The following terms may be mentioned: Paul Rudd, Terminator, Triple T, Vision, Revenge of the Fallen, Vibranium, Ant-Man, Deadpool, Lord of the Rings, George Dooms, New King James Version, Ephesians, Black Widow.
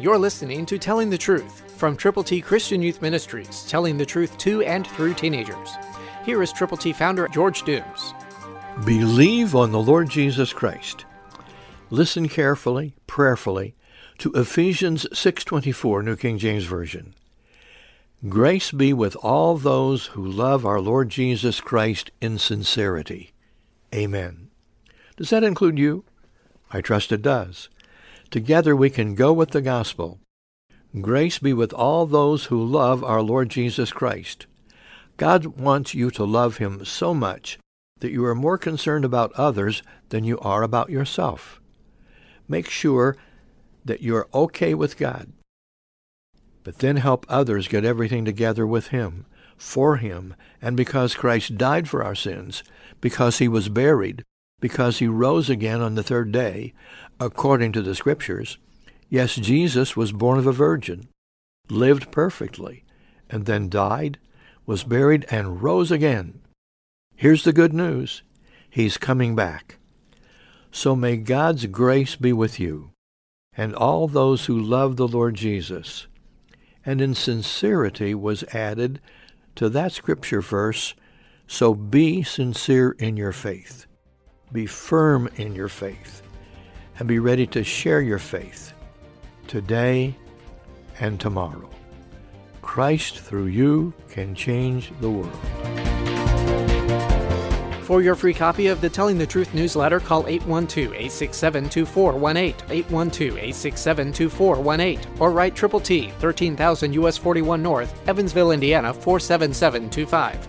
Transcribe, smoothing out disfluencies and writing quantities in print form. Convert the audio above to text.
You're listening to Telling the Truth from Triple T Christian Youth Ministries, telling the truth to and through teenagers. Here is Triple T founder George Dooms. Believe on the Lord Jesus Christ. Listen carefully, prayerfully, to Ephesians 6:24, New King James Version. Grace be with all those who love our Lord Jesus Christ in sincerity. Amen. Does that include you? I trust it does. Together we can go with the gospel. Grace be with all those who love our Lord Jesus Christ. God wants you to love him so much that you are more concerned about others than you are about yourself. Make sure that you are okay with God, but then help others get everything together with him, for him, and because Christ died for our sins, because he was buried, because he rose again on the third day, according to the Scriptures. Yes, Jesus was born of a virgin, lived perfectly, and then died, was buried, and rose again. Here's the good news. He's coming back. So may God's grace be with you and all those who love the Lord Jesus. And in sincerity was added to that Scripture verse, so be sincere in your faith. Be firm in your faith, and be ready to share your faith today and tomorrow. Christ through you can change the world. For your free copy of the Telling the Truth newsletter, call 812-867-2418, 812-867-2418, or write Triple T, 13,000 U.S. 41 North, Evansville, Indiana, 47725.